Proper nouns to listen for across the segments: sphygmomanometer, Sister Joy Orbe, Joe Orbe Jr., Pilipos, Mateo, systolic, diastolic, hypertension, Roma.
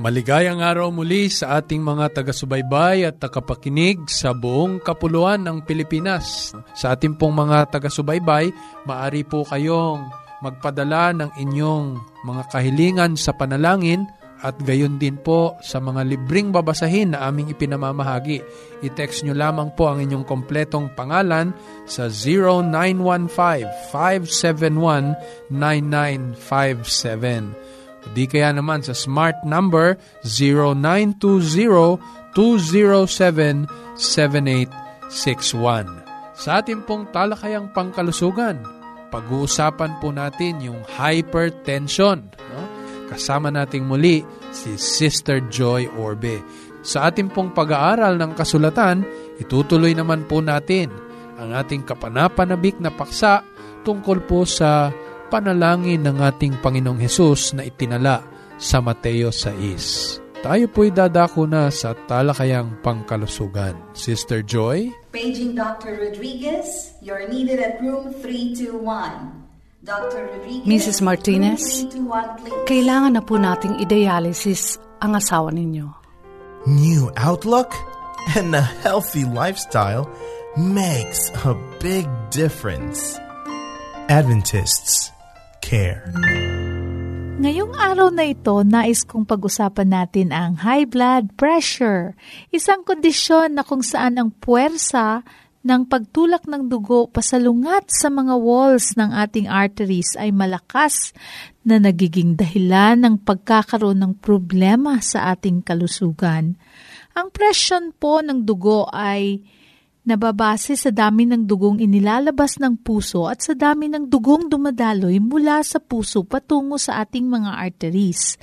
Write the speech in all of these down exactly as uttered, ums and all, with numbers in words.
Maligayang araw muli sa ating mga taga-subaybay at tagapakinig sa buong kapuluan ng Pilipinas. Sa ating pong mga taga-subaybay, maaari po kayong magpadala ng inyong mga kahilingan sa panalangin at gayon din po sa mga libreng babasahin na aming ipinamamahagi. I-text nyo lamang po ang inyong kompletong pangalan sa zero nine one five, five seven one, nine nine five seven. O di kaya naman sa smart number zero nine two zero, two zero seven, seven eight six one. Sa ating pong talakayang pangkalusugan, pag-uusapan po natin yung hypertension, no? Kasama nating muli si Sister Joy Orbe. Sa ating pong pag-aaral ng kasulatan, itutuloy naman po natin ang ating kapanapanabik na paksa tungkol po sa panalangin ng ating Panginoong Hesus na itinala sa Mateo six. Tayo po'y dadako na sa talakayang pangkalusugan. Sister Joy? Paging Doctor Rodriguez, you're needed at room three two one. Doctor Rodriguez, Missus Martinez, kailangan na po nating i-dialysis ang asawa ninyo. New outlook and a healthy lifestyle makes a big difference. Adventists care. Ngayong araw na ito, nais kong pag-usapan natin ang high blood pressure, isang kondisyon na kung saan ang puwersa nang pagtulak ng dugo pasalungat sa mga walls ng ating arteries ay malakas na nagiging dahilan ng pagkakaroon ng problema sa ating kalusugan. Ang presyon po ng dugo ay nababase sa dami ng dugong inilalabas ng puso at sa dami ng dugong dumadaloy mula sa puso patungo sa ating mga arteries.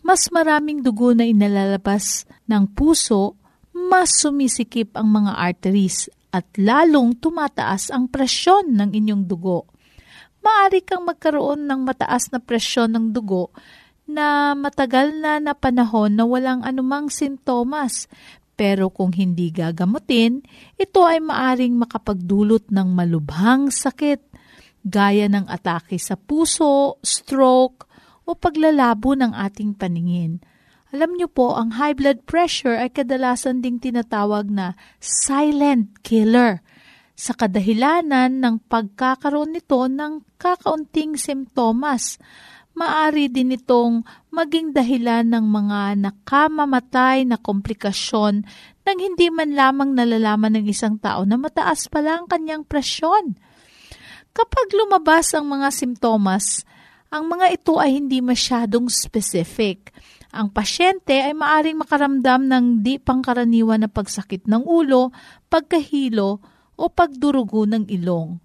Mas maraming dugo na inilalabas ng puso, mas sumisikip ang mga arteries at lalong tumataas ang presyon ng inyong dugo. Maaari kang magkaroon ng mataas na presyon ng dugo na matagal na na panahon na walang anumang sintomas, pero kung hindi gagamutin, ito ay maaring makapagdulot ng malubhang sakit, gaya ng atake sa puso, stroke, o paglalabo ng ating paningin. Alam niyo po, ang high blood pressure ay kadalasan ding tinatawag na silent killer sa kadahilanan ng pagkakaroon nito ng kakaunting simptomas. Maari din itong maging dahilan ng mga nakamamatay na komplikasyon nang hindi man lamang nalalaman ng isang tao na mataas pala ang kanyang presyon. Kapag lumabas ang mga simptomas, ang mga ito ay hindi masyadong specific. Ang pasyente ay maaring makaramdam ng di pangkaraniwan na pagsakit ng ulo, pagkahilo, o pagdurugo ng ilong.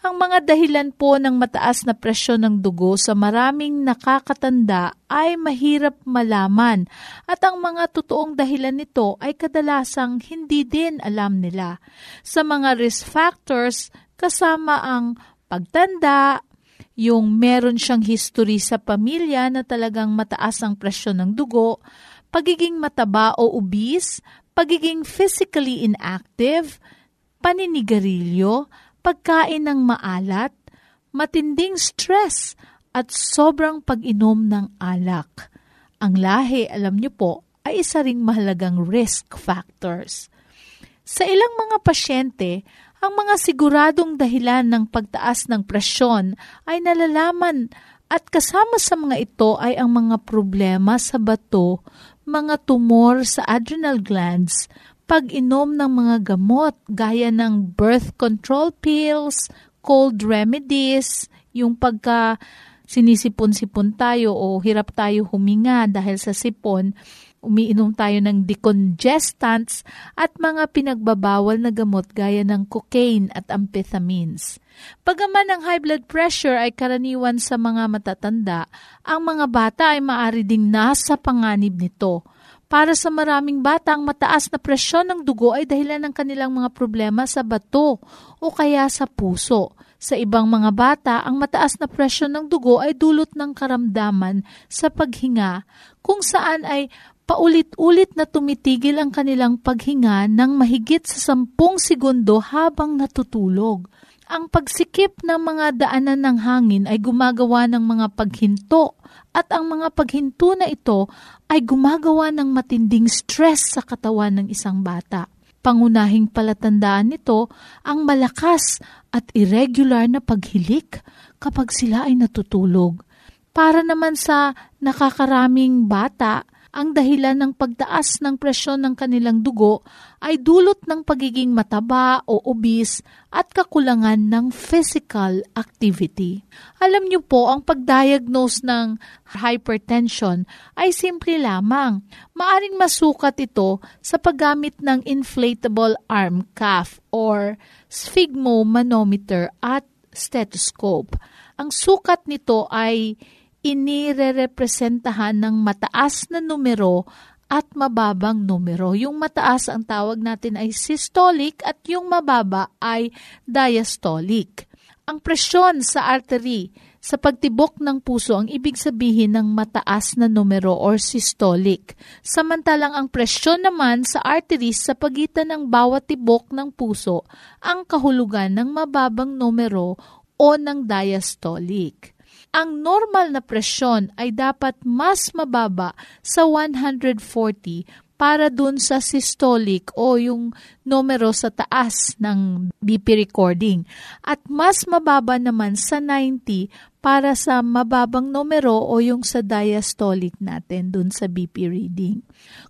Ang mga dahilan po ng mataas na presyon ng dugo sa maraming nakakatanda ay mahirap malaman at ang mga totoong dahilan nito ay kadalasang hindi din alam nila. Sa mga risk factors, kasama ang pagtanda, yung meron siyang history sa pamilya na talagang mataas ang presyon ng dugo, pagiging mataba o obese, pagiging physically inactive, paninigarilyo, pagkain ng maalat, matinding stress, at sobrang pag-inom ng alak. Ang lahi, alam niyo po, ay isa ring mahalagang risk factors. Sa ilang mga pasyente, ang mga siguradong dahilan ng pagtaas ng presyon ay nalalaman at kasama sa mga ito ay ang mga problema sa bato, mga tumor sa adrenal glands, pag-inom ng mga gamot gaya ng birth control pills, cold remedies, yung pagka sinisipon-sipon tayo o hirap tayo huminga dahil sa sipon, umiinom tayo ng decongestants at mga pinagbabawal na gamot gaya ng cocaine at amphetamines. Pagkaman ang high blood pressure ay karaniwan sa mga matatanda, ang mga bata ay maaari ding nasa panganib nito. Para sa maraming bata, ang mataas na presyon ng dugo ay dahilan ng kanilang mga problema sa bato o kaya sa puso. Sa ibang mga bata, ang mataas na presyon ng dugo ay dulot ng karamdaman sa paghinga kung saan ay paulit-ulit na tumitigil ang kanilang paghinga ng mahigit sa sampung segundo habang natutulog. Ang pagsikip ng mga daanan ng hangin ay gumagawa ng mga paghinto at ang mga paghinto na ito ay gumagawa ng matinding stress sa katawan ng isang bata. Pangunahing palatandaan nito ang malakas at irregular na paghilik kapag sila ay natutulog. Para naman sa nakakaraming bata, ang dahilan ng pagtaas ng presyon ng kanilang dugo ay dulot ng pagiging mataba o obese at kakulangan ng physical activity. Alam niyo po, ang pagdiagnose ng hypertension ay simple lamang. Maaring masukat ito sa paggamit ng inflatable arm cuff or sphygmomanometer at stethoscope. Ang sukat nito ay inirerepresentahan ng mataas na numero at mababang numero. Yung mataas ang tawag natin ay systolic at yung mababa ay diastolic. Ang presyon sa artery sa pagtibok ng puso ang ibig sabihin ng mataas na numero or systolic. Samantalang ang presyon naman sa arteries sa pagitan ng bawat tibok ng puso ang kahulugan ng mababang numero o ng diastolic. Ang normal na presyon ay dapat mas mababa sa one hundred forty para dun sa systolic o yung numero sa taas ng B P recording at mas mababa naman sa ninety para sa mababang numero o yung sa diastolic natin dun sa B P reading.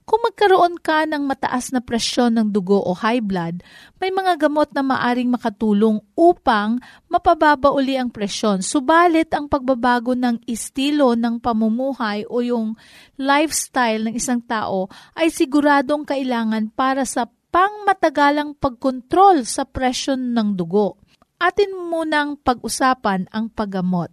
Kung magkaroon ka ng mataas na presyon ng dugo o high blood, may mga gamot na maaring makatulong upang mapababa uli ang presyon. Subalit ang pagbabago ng estilo ng pamumuhay o yung lifestyle ng isang tao ay siguradong kailangan para sa pangmatagalang pagkontrol sa presyon ng dugo. Atin munang pag-usapan ang paggamot.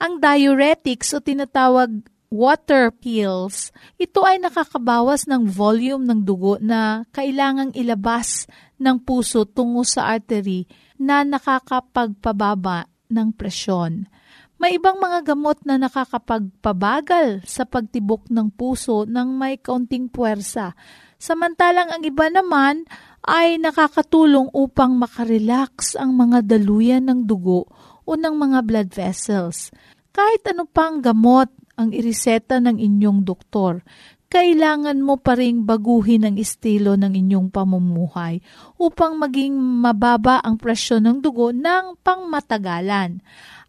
Ang diuretics o tinatawag water pills, ito ay nakakabawas ng volume ng dugo na kailangang ilabas ng puso tungo sa artery na nakakapagpababa ng presyon. May ibang mga gamot na nakakapagpabagal sa pagtibok ng puso ng may kaunting puwersa. Samantalang ang iba naman ay nakakatulong upang makarelax ang mga daluyan ng dugo o ng mga blood vessels. Kahit ano pang gamot ang ireseta ng inyong doktor, kailangan mo pa ring baguhin ang estilo ng inyong pamumuhay upang maging mababa ang presyon ng dugo ng pangmatagalan.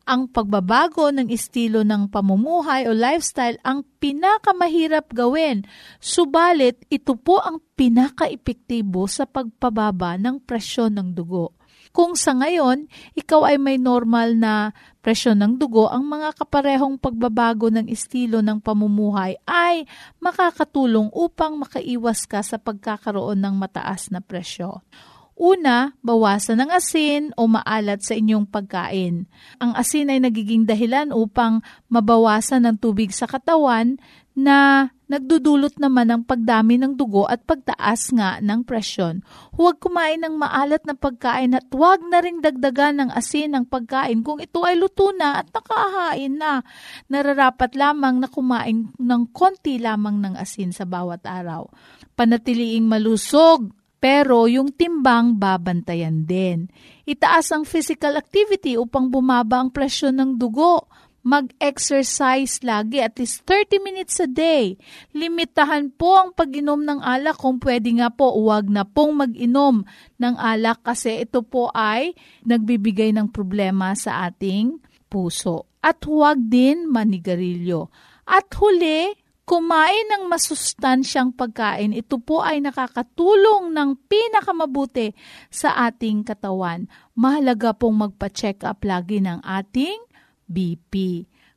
Ang pagbabago ng estilo ng pamumuhay o lifestyle ang pinakamahirap gawin, subalit ito po ang pinakaepektibo sa pagpababa ng presyon ng dugo. Kung sa ngayon, ikaw ay may normal na presyon ng dugo, ang mga kaparehong pagbabago ng estilo ng pamumuhay ay makakatulong upang makaiwas ka sa pagkakaroon ng mataas na presyon. Una, bawasan ang asin o maalat sa inyong pagkain. Ang asin ay nagiging dahilan upang mabawasan ang tubig sa katawan na nagdudulot naman ng pagdami ng dugo at pagtaas nga ng presyon. Huwag kumain ng maalat na pagkain at huwag na ring dagdagan ng asin ng pagkain kung ito ay luto na at nakahain na. Nararapat lamang na kumain ng konti lamang ng asin sa bawat araw. Panatiliing malusog, pero yung timbang babantayan din. Itaas ang physical activity upang bumaba ang presyon ng dugo. Mag-exercise lagi at least thirty minutes a day. Limitahan po ang pag-inom ng alak kung pwede nga po. Huwag na pong mag-inom ng alak kasi ito po ay nagbibigay ng problema sa ating puso. At huwag din manigarilyo. At huli, Kumain ng masustansyang pagkain, ito po ay nakakatulong ng pinakamabuti sa ating katawan. Mahalaga pong magpa-check up lagi ng ating B P.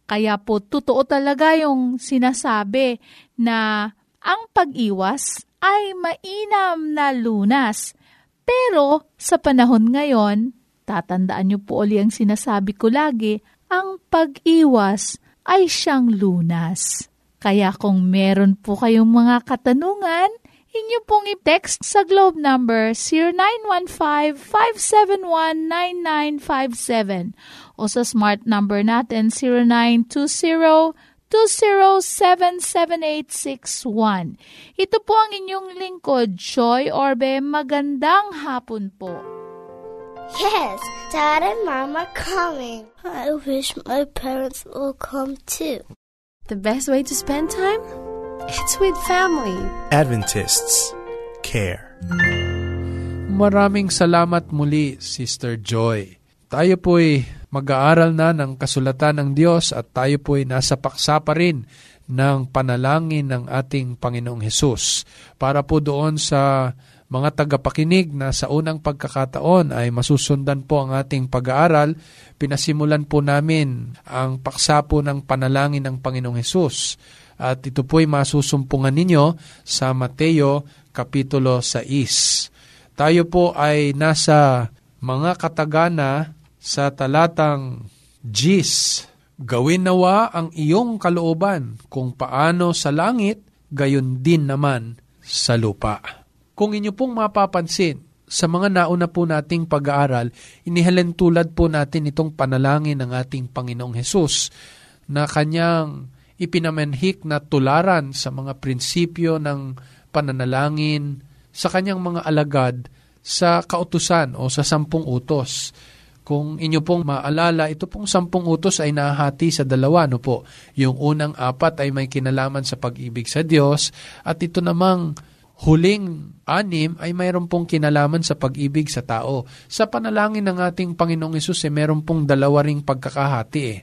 Kaya po totoo talaga yung sinasabi na ang pag-iwas ay mainam na lunas. Pero sa panahon ngayon, tatandaan niyo po ulit ang sinasabi ko lagi, ang pag-iwas ay siyang lunas. Kaya kung meron po kayong mga katanungan, inyo pong i-text sa Globe number zero nine one five, five seven one, nine nine five seven o sa smart number natin zero nine two zero, two zero seven seven eight six one. Ito po ang inyong lingkod, Joy Orbe. Magandang hapon po. Yes, Dad and Mom are coming. I wish my parents will come too. The best way to spend time? It's with family. Adventists care. Maraming salamat muli, Sister Joy. Tayo po'y mag-aaral na ng kasulatan ng Diyos at tayo po'y nasa paksa pa rin ng panalangin ng ating Panginoong Hesus. Para po doon sa mga tagapakinig na sa unang pagkakataon ay masusundan po ang ating pag-aaral, pinasimulan po namin ang paksa po ng panalangin ng Panginoong Hesus. At ito po'y masusumpungan ninyo sa Mateo Kapitulo six. Tayo po ay nasa mga katagana sa talatang Gs. Gawin nawa ang iyong kalooban kung paano sa langit, gayon din naman sa lupa. Kung inyo pong mapapansin, sa mga nauna po nating pag-aaral, inihalin tulad po natin itong panalangin ng ating Panginoong Hesus na kanyang ipinamanhik na tularan sa mga prinsipyo ng pananalangin sa kanyang mga alagad sa kautusan o sa sampung utos. Kung inyo pong maalala, ito pong sampung utos ay nahati sa dalawa, no po? Yung unang apat ay may kinalaman sa pag-ibig sa Diyos at ito namang huling anim ay mayroon pong kinalaman sa pag-ibig sa tao. Sa panalangin ng ating Panginoong Hesus, eh, mayroon pong dalawa ring pagkakahati. Eh.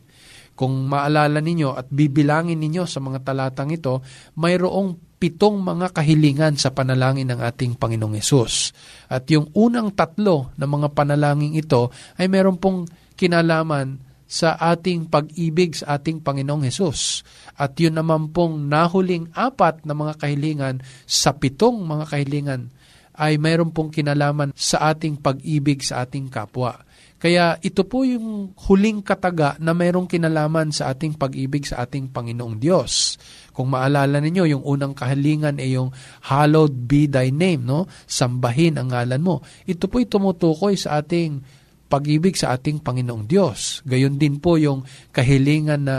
Kung maalala ninyo at bibilangin ninyo sa mga talatang ito, mayroong pitong mga kahilingan sa panalangin ng ating Panginoong Hesus. At yung unang tatlo na mga panalangin ito ay mayroon pong kinalaman sa ating pag-ibig sa ating Panginoong Hesus. At yun naman pong nahuling apat na mga kahilingan sa pitong mga kahilingan ay mayroon pong kinalaman sa ating pag-ibig sa ating kapwa. Kaya ito po yung huling kataga na mayroong kinalaman sa ating pag-ibig sa ating Panginoong Diyos. Kung maalala ninyo, yung unang kahilingan ay yung hallowed be thy name, no? Sambahin ang ngalan mo. Ito po'y tumutukoy sa ating pag-ibig sa ating Panginoong Diyos. Gayon din po yung kahilingan na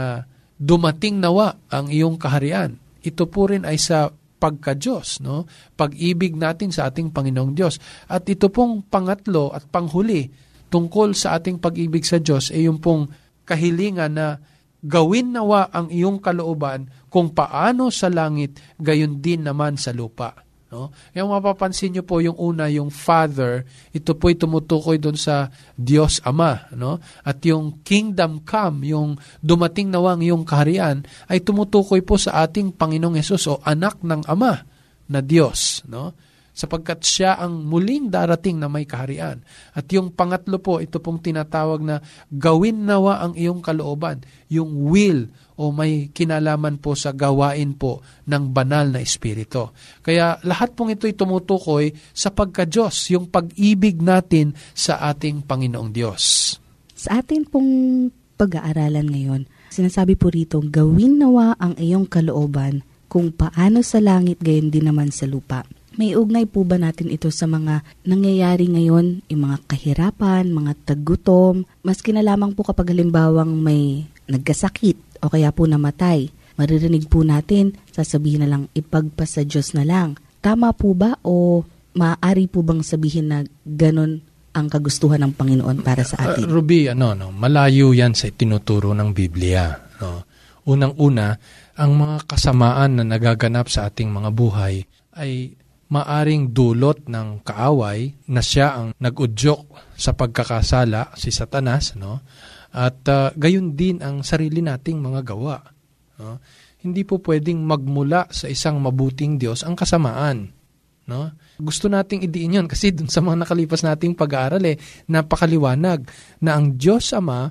dumating nawa ang iyong kaharian. Ito po rin ay sa pagka-Diyos, no? Pag-ibig natin sa ating Panginoong Diyos. At ito pong pangatlo at panghuli tungkol sa ating pag-ibig sa Diyos ay yung pong kahilingan na gawin nawa ang iyong kalooban kung paano sa langit, gayon din naman sa lupa. No? Yung mapapansin nyo po yung una, yung Father, ito po'y tumutukoy doon sa Diyos Ama. No? At yung Kingdom Come, yung dumating nawang yung kaharian, ay tumutukoy po sa ating Panginoong Hesus o anak ng Ama na Diyos. No? Sapagkat siya ang muling darating na may kaharian. At yung pangatlo po, ito pong tinatawag na gawin nawa ang iyong kalooban, yung will o may kinalaman po sa gawain po ng banal na espiritu. Kaya lahat pong ito'y tumutukoy sa pagka-Diyos, yung pag-ibig natin sa ating Panginoong Diyos. Sa atin pong pag-aaralan ngayon, sinasabi po rito, gawin nawa ang iyong kalooban kung paano sa langit gayon din naman sa lupa. May ugnay po ba natin ito sa mga nangyayari ngayon, yung mga kahirapan, mga taggutom, maski na lamang po kapag halimbawang may nagkasakit o kaya po namatay, maririnig po natin, sasabihin na lang, ipagpasa sa Diyos na lang. Tama po ba o maaari po bang sabihin na ganun ang kagustuhan ng Panginoon para sa atin? Uh, Ruby, ano, no? Malayo yan sa tinuturo ng Biblia. No? Unang-una, ang mga kasamaan na nagaganap sa ating mga buhay ay maaring dulot ng kaaway na siya ang nag-udyok sa pagkakasala, si Satanas, no? At uh, gayon din ang sarili nating mga gawa. No? hindi po pwedeng magmula sa isang mabuting Diyos ang kasamaan. No? Gusto nating idiin yun kasi dun sa mga nakalipas nating pag-aaral eh, napakaliwanag na ang Diyos Ama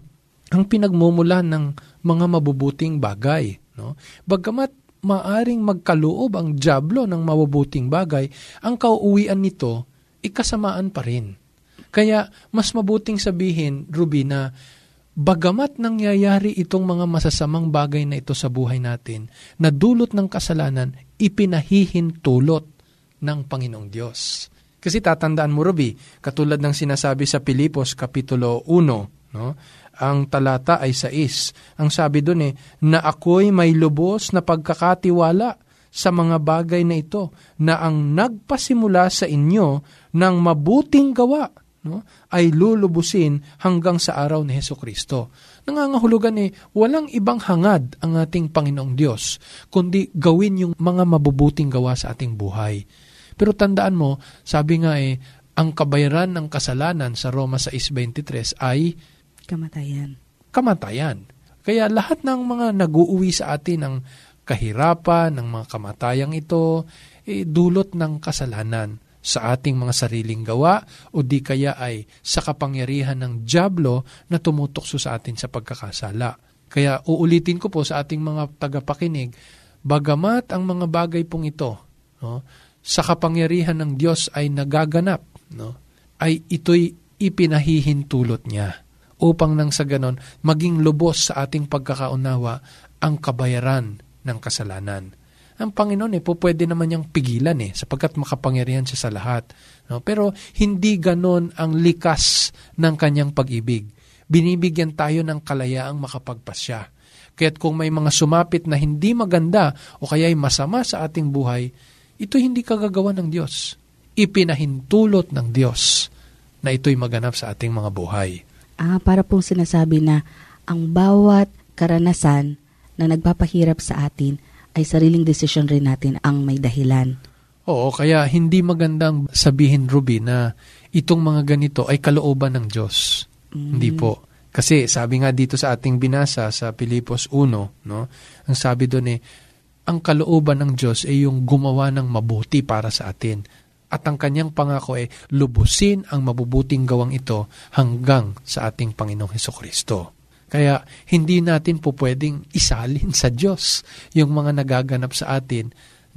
ang pinagmumula ng mga mabubuting bagay. No? Bagamat maaring magkaloob ang dyablo ng mabubuting bagay, ang kauuwian nito, ikasamaan pa rin. Kaya mas mabuting sabihin, Rubina, bagamat nangyayari itong mga masasamang bagay na ito sa buhay natin, na dulot ng kasalanan, ipinahihintulot ng Panginoong Diyos. Kasi tatandaan mo, Ruby, katulad ng sinasabi sa Pilipos Kapitulo one, no? Ang talata ay six. Ang sabi dun eh, na ako'y may lubos na pagkakatiwala sa mga bagay na ito, na ang nagpasimula sa inyo ng mabuting gawa, no? Ay lulubusin hanggang sa araw ni Jesucristo. Nangangahulugan eh, walang ibang hangad ang ating Panginoong Diyos, kundi gawin yung mga mabubuting gawa sa ating buhay. Pero tandaan mo, sabi nga eh, ang kabayaran ng kasalanan sa Roma six twenty-three ay kamatayan. Kamatayan. Kaya lahat ng mga nag-uuwi sa atin ng kahirapan, ng mga kamatayang ito, eh, dulot ng kasalanan sa ating mga sariling gawa o di kaya ay sa kapangyarihan ng dyablo na tumutokso sa atin sa pagkakasala. Kaya uulitin ko po sa ating mga tagapakinig, bagamat ang mga bagay pong ito, no, sa kapangyarihan ng Diyos ay nagaganap, no, ay ito'y ipinahihintulot niya upang nang sa ganon maging lubos sa ating pagkakaunawa ang kabayaran ng kasalanan. Ang Panginoon eh, po pwede naman niyang pigilan eh, sapagkat makapangyarihan siya sa lahat. No? Pero hindi ganon ang likas ng kanyang pag-ibig. Binibigyan tayo ng kalayaang makapagpasya. Kaya't kung may mga sumapit na hindi maganda o kaya'y masama sa ating buhay, ito hindi kagagawa ng Diyos. Ipinahintulot ng Diyos na ito'y maganap sa ating mga buhay. Ah, para pong sinasabi na ang bawat karanasan na nagpapahirap sa atin ay sariling desisyon rin natin ang may dahilan. Oo, kaya hindi magandang sabihin, Ruby, na itong mga ganito ay kalooban ng Diyos. Mm. Hindi po. Kasi sabi nga dito sa ating binasa sa Pilipos one, no? Ang sabi doon eh, ang kalooban ng Diyos ay yung gumawa ng mabuti para sa atin. At ang kanyang pangako ay lubusin ang mabubuting gawang ito hanggang sa ating Panginoong Hesukristo. Kaya hindi natin po pwedeng isalin sa Diyos yung mga nagaganap sa atin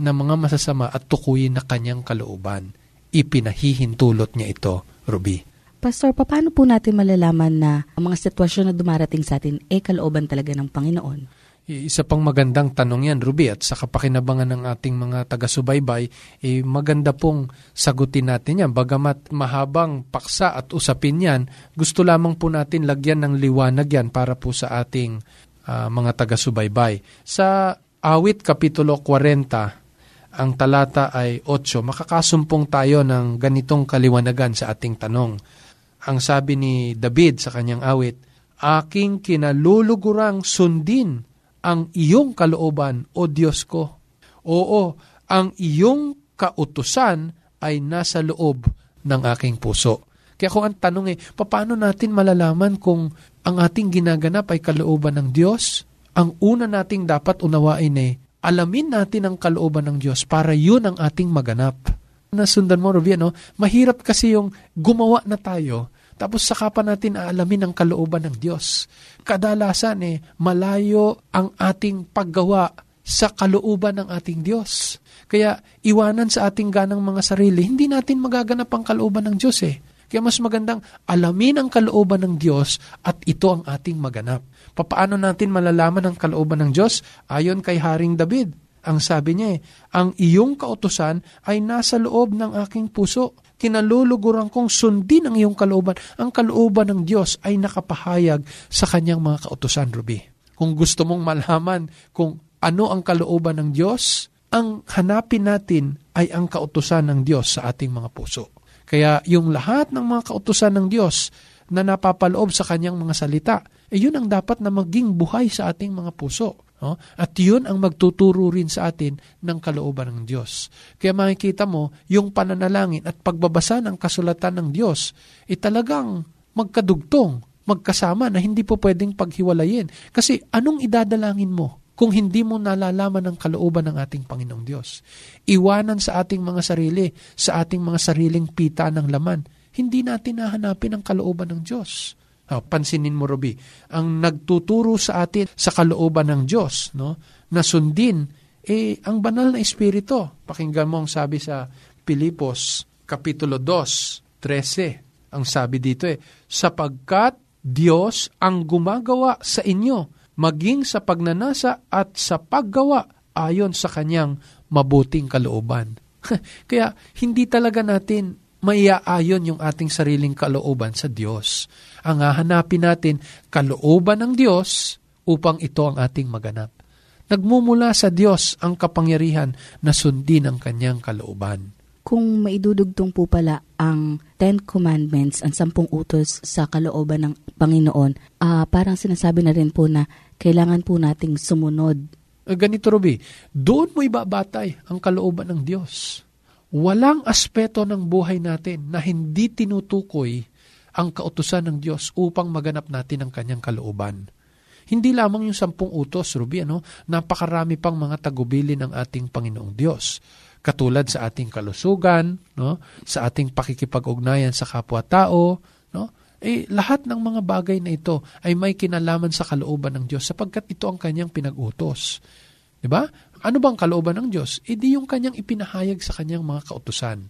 na mga masasama at tukuyin na kanyang kalooban. Ipinahihintulot niya ito, Ruby. Pastor, paano po natin malalaman na ang mga sitwasyon na dumarating sa atin ay eh, kalooban talaga ng Panginoon? Isa pang magandang tanong yan, Ruby, at sa kapakinabangan ng ating mga taga-subaybay, eh, maganda pong sagutin natin yan. Bagamat mahabang paksa at usapin yan, gusto lamang po natin lagyan ng liwanag yan para po sa ating uh, mga taga-subaybay. Sa Awit Kapitulo forty, ang talata ay eight, makakasumpong tayo ng ganitong kaliwanagan sa ating tanong. Ang sabi ni David sa kanyang awit, aking kinalulugurang sundin ang iyong kalooban, O Diyos ko. Oo, ang iyong kautusan ay nasa loob ng aking puso. Kaya kung ang tanong eh, paano natin malalaman kung ang ating ginaganap ay kalooban ng Diyos? Ang una nating dapat unawain eh, alamin natin ang kalooban ng Diyos para yun ang ating maganap. Nasundan mo, Ruby, no? Mahirap kasi yung gumawa na tayo, tapos saka pa natin aalamin ang kalooban ng Diyos. Kadalasan eh, malayo ang ating paggawa sa kalooban ng ating Diyos. Kaya iwanan sa ating ganang mga sarili, hindi natin magaganap ang kalooban ng Diyos eh. Kaya mas magandang alamin ang kalooban ng Diyos at ito ang ating maganap. Papaano natin malalaman ang kalooban ng Diyos? Ayon kay Haring David, ang sabi niya eh, ang iyong kautusan ay nasa loob ng aking puso. Kinaluluguran kong sundin ang iyong kalooban. Ang kalooban ng Diyos ay nakapahayag sa kanyang mga kautusan, Ruby. Kung gusto mong malaman kung ano ang kalooban ng Diyos, ang hanapin natin ay ang kautusan ng Diyos sa ating mga puso. Kaya yung lahat ng mga kautusan ng Diyos na napapaloob sa kanyang mga salita, eh yun ang dapat na maging buhay sa ating mga puso. No? At yun ang magtuturo rin sa atin ng kalooban ng Diyos. Kaya makikita mo, yung pananalangin at pagbabasa ng kasulatan ng Diyos, eh talagang magkadugtong, magkasama na hindi po pwedeng paghiwalayin. Kasi anong idadalangin mo? kung hindi mo nalalaman ang kalooban ng ating Panginoong Diyos. Iwanan sa ating mga sarili, sa ating mga sariling pita ng laman, hindi natin nahanapin ang kalooban ng Diyos. Oh, pansinin mo, Roby, ang nagtuturo sa atin sa kalooban ng Diyos, no, na sundin, eh, ang banal na espirito. Pakinggan mo ang sabi sa Pilipos, Kapitulo two, thirteen. Ang sabi dito eh, sapagkat Diyos ang gumagawa sa inyo, maging sa pagnanasa at sa paggawa ayon sa kanyang mabuting kalooban. Kaya hindi talaga natin maiaayon yung ating sariling kalooban sa Diyos. Ang hahanapin natin, kalooban ng Diyos upang ito ang ating maganap. Nagmumula sa Diyos ang kapangyarihan na sundin ang kanyang kalooban. Kung maidudugtong po pala ang Ten Commandments, ang sampung utos sa kalooban ng Panginoon, uh, parang sinasabi na rin po na kailangan po nating sumunod. Ganito, Ruby, doon mo ibabatay ang kalooban ng Diyos. Walang aspeto ng buhay natin na hindi tinutukoy ang kautusan ng Diyos upang maganap natin ang kanyang kalooban. Hindi lamang yung sampung utos, Ruby, ano? Napakarami pang mga tagubilin ng ating Panginoong Diyos. Katulad sa ating kalusugan, no, sa ating pakikipag-ugnayan sa kapwa-tao, no, eh, lahat ng mga bagay na ito ay may kinalaman sa kalooban ng Diyos sapagkat ito ang kanyang pinag-utos. Diba? Ano bang kalooban ng Diyos? Eh, di yung kanyang ipinahayag sa kanyang mga kautusan.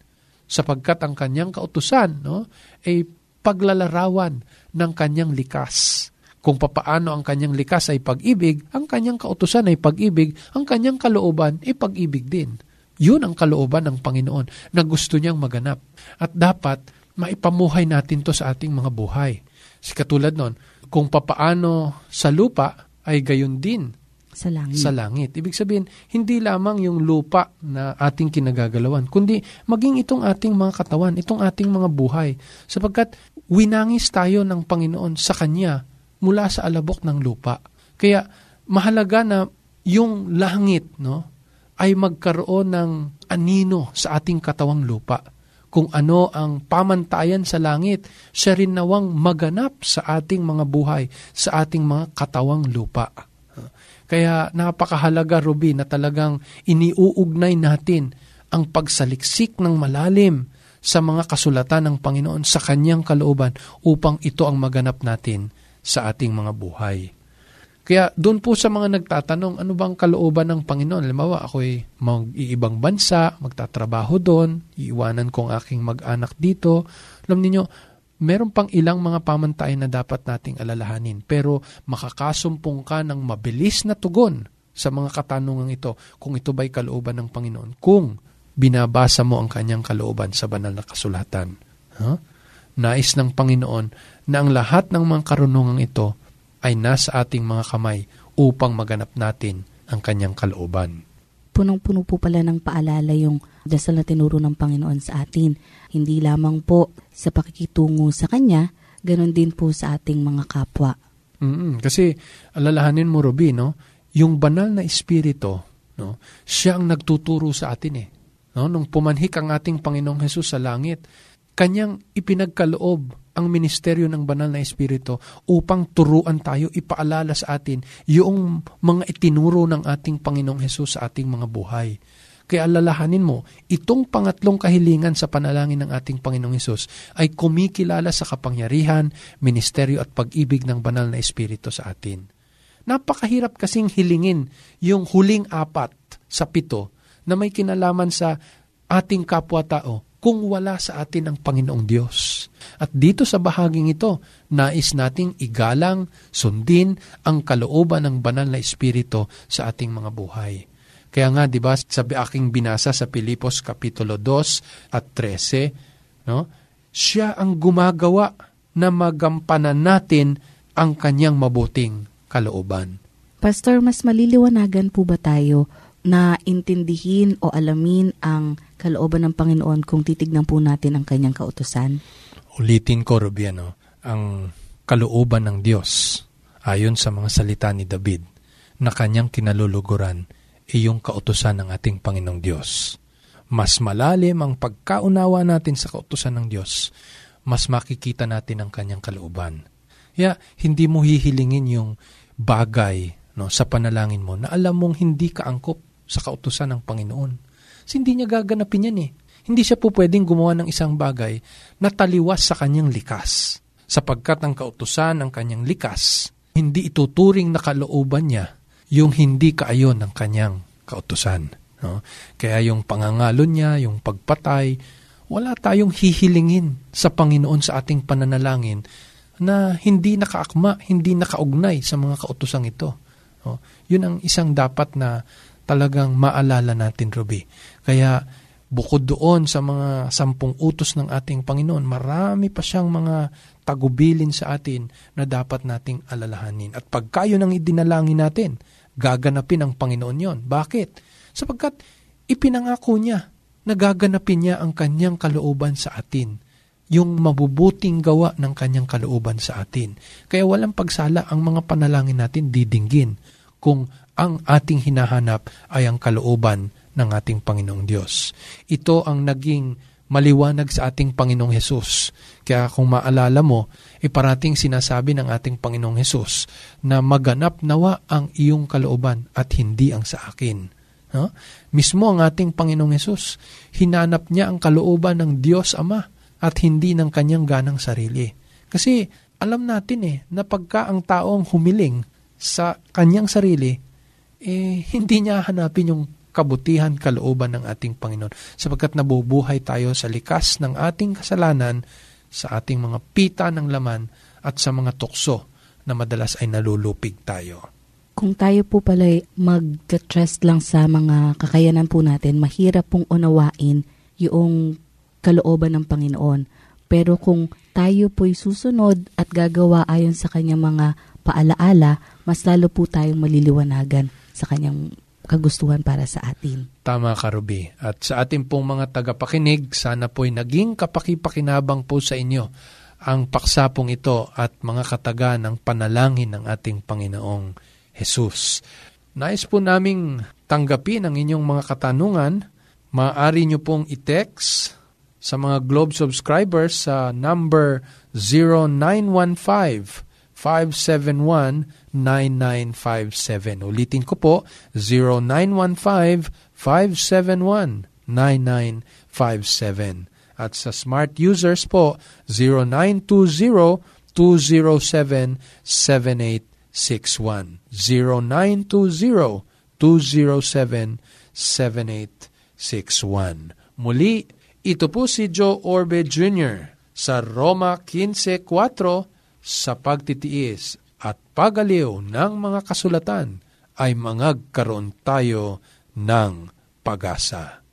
Sapagkat ang kanyang kautusan, no, ay eh, paglalarawan ng kanyang likas. Kung papaano ang kanyang likas ay pag-ibig, ang kanyang kautusan ay pag-ibig, ang kanyang kalooban ay pag-ibig din. Yun ang kalooban ng Panginoon na gusto niyang maganap. At dapat maipamuhay natin to sa ating mga buhay. Si katulad nun, kung papaano sa lupa ay gayon din sa langit. sa langit. Ibig sabihin, hindi lamang yung lupa na ating kinagagalawan, kundi maging itong ating mga katawan, itong ating mga buhay. Sapagkat winangis tayo ng Panginoon sa Kanya mula sa alabok ng lupa. Kaya mahalaga na yung langit, no, ay magkaroon ng anino sa ating katawang lupa. Kung ano ang pamantayan sa langit, siya rin nawang maganap sa ating mga buhay, sa ating mga katawang lupa. Kaya napakahalaga, Ruby, na talagang iniuugnay natin ang pagsaliksik ng malalim sa mga kasulatan ng Panginoon sa kanyang kalooban upang ito ang maganap natin sa ating mga buhay. Kaya doon po sa mga nagtatanong, ano bang kalooban ng Panginoon? Halimbawa, ako'y mag-iibang bansa, magtatrabaho doon, iiwanan kong aking mag-anak dito. Alam niyo, meron pang ilang mga pamantayan na dapat nating alalahanin, pero makakasumpong ka ng mabilis na tugon sa mga katanungang ito kung ito ba'y kalooban ng Panginoon, kung binabasa mo ang kanyang kalooban sa banal na kasulatan. Huh? Nais ng Panginoon na ang lahat ng mga karunungang ito ay nasa ating mga kamay upang maganap natin ang kanyang kalooban. Punong-puno po pala ng paalala yung dasal na tinuro ng Panginoon sa atin. Hindi lamang po sa pakikitungo sa Kanya, ganun din po sa ating mga kapwa. Mm-hmm. Kasi alalahanin mo, Ruby, no? Yung banal na espirito, no? Siya ang nagtuturo sa atin eh. No? Nung pumanhik ang ating Panginoong Hesus sa langit, Kanyang ipinagkaloob ang ministeryo ng banal na espirito upang turuan tayo, ipaalala sa atin yung mga itinuro ng ating Panginoong Hesus sa ating mga buhay. Kaya alalahanin mo, itong pangatlong kahilingan sa panalangin ng ating Panginoong Hesus ay kumikilala sa kapangyarihan, ministeryo at pag-ibig ng banal na espirito sa atin. Napakahirap kasing hilingin yung huling apat sa pito na may kinalaman sa ating kapwa-tao kung wala sa atin ang Panginoong Diyos. At dito sa bahaging ito, nais nating igalang, sundin ang kalooban ng banal na espiritu sa ating mga buhay. Kaya nga, di ba, sabi aking binasa sa Pilipos Kapitulo two at thirteen, no? Siya ang gumagawa na magampanan natin ang kanyang mabuting kalooban. Pastor, mas maliliwanagan po ba tayo na intindihin o alamin ang kalooban ng Panginoon kung titignan po natin ang kanyang kautusan? Ulitin ko, Rubiano, ang kalooban ng Diyos ayon sa mga salita ni David na kanyang kinaluluguran ay yung kautusan ng ating Panginoong Diyos. Mas malalim ang pagkaunawa natin sa kautusan ng Diyos, mas makikita natin ang kanyang kalooban. Kaya hindi mo hihilingin yung bagay, no, sa panalangin mo na alam mong hindi ka angkop sa kautusan ng Panginoon. So, hindi niya gaganapin yan eh. Hindi siya po pwedeng gumawa ng isang bagay na taliwas sa kanyang likas. Sapagkat ang kautusan ng kanyang likas, hindi ituturing na kalooban niya yung hindi kaayon ng kanyang kautusan. No? Kaya yung pangangalon niya, yung pagpatay, wala tayong hihilingin sa Panginoon sa ating pananalangin na hindi nakaakma, hindi nakaugnay sa mga kautusang ito. No? Yun ang isang dapat na talagang maalala natin, Ruby. Kaya bukod doon sa mga sampung utos ng ating Panginoon, marami pa siyang mga tagubilin sa atin na dapat nating alalahanin. At pagka yun ang idinalangin natin, gaganapin ang Panginoon yon. Bakit? Sapagkat ipinangako niya na gaganapin niya ang kanyang kalooban sa atin. Yung mabubuting gawa ng kanyang kalooban sa atin. Kaya walang pagsala ang mga panalangin natin didinggin kung ang ating hinahanap ay ang kalooban ng ating Panginoong Diyos. Ito ang naging maliwanag sa ating Panginoong Hesus. Kaya kung maalala mo, e parating sinasabi ng ating Panginoong Hesus na maganap nawa ang iyong kalooban at hindi ang sa akin. No? Mismo ang ating Panginoong Hesus, hinanap niya ang kalooban ng Diyos Ama at hindi ng kanyang ganang sarili. Kasi alam natin eh, na pagka ang tao ang humiling sa kanyang sarili, eh, hindi niya hanapin yung kabutihan, kalooban ng ating Panginoon. Sapagkat nabubuhay tayo sa likas ng ating kasalanan, sa ating mga pita ng laman, at sa mga tukso na madalas ay nalulupig tayo. Kung tayo po pala'y mag-trust lang sa mga kakayanan po natin, mahirap pong unawain yung kalooban ng Panginoon. Pero kung tayo po'y susunod at gagawa ayon sa kanyang mga paalaala, mas lalo po tayong maliliwanagan sa kanyang kagustuhan para sa atin. Tama ka, Ruby. At sa ating pong mga tagapakinig, sana po'y naging kapakipakinabang po sa inyo ang paksa pong ito at mga kataga ng panalangin ng ating Panginoong Hesus. Nais po naming tanggapin ang inyong mga katanungan. Maaari nyo pong i-text sa mga Globe subscribers sa number zero nine one five five seven one nine nine five seven. Ulitin ko po, zero nine one five five seven one nine nine five seven. At sa smart users po, zero nine two zero two zero seven seven eight six one. zero nine two zero two zero seven seven eight six one. Muli, ito po si Joe Orbe Junior sa Roma fifteen four, sa pagtitiis at pagaliw ng mga kasulatan ay mangagkaroon tayo ng pag-asa.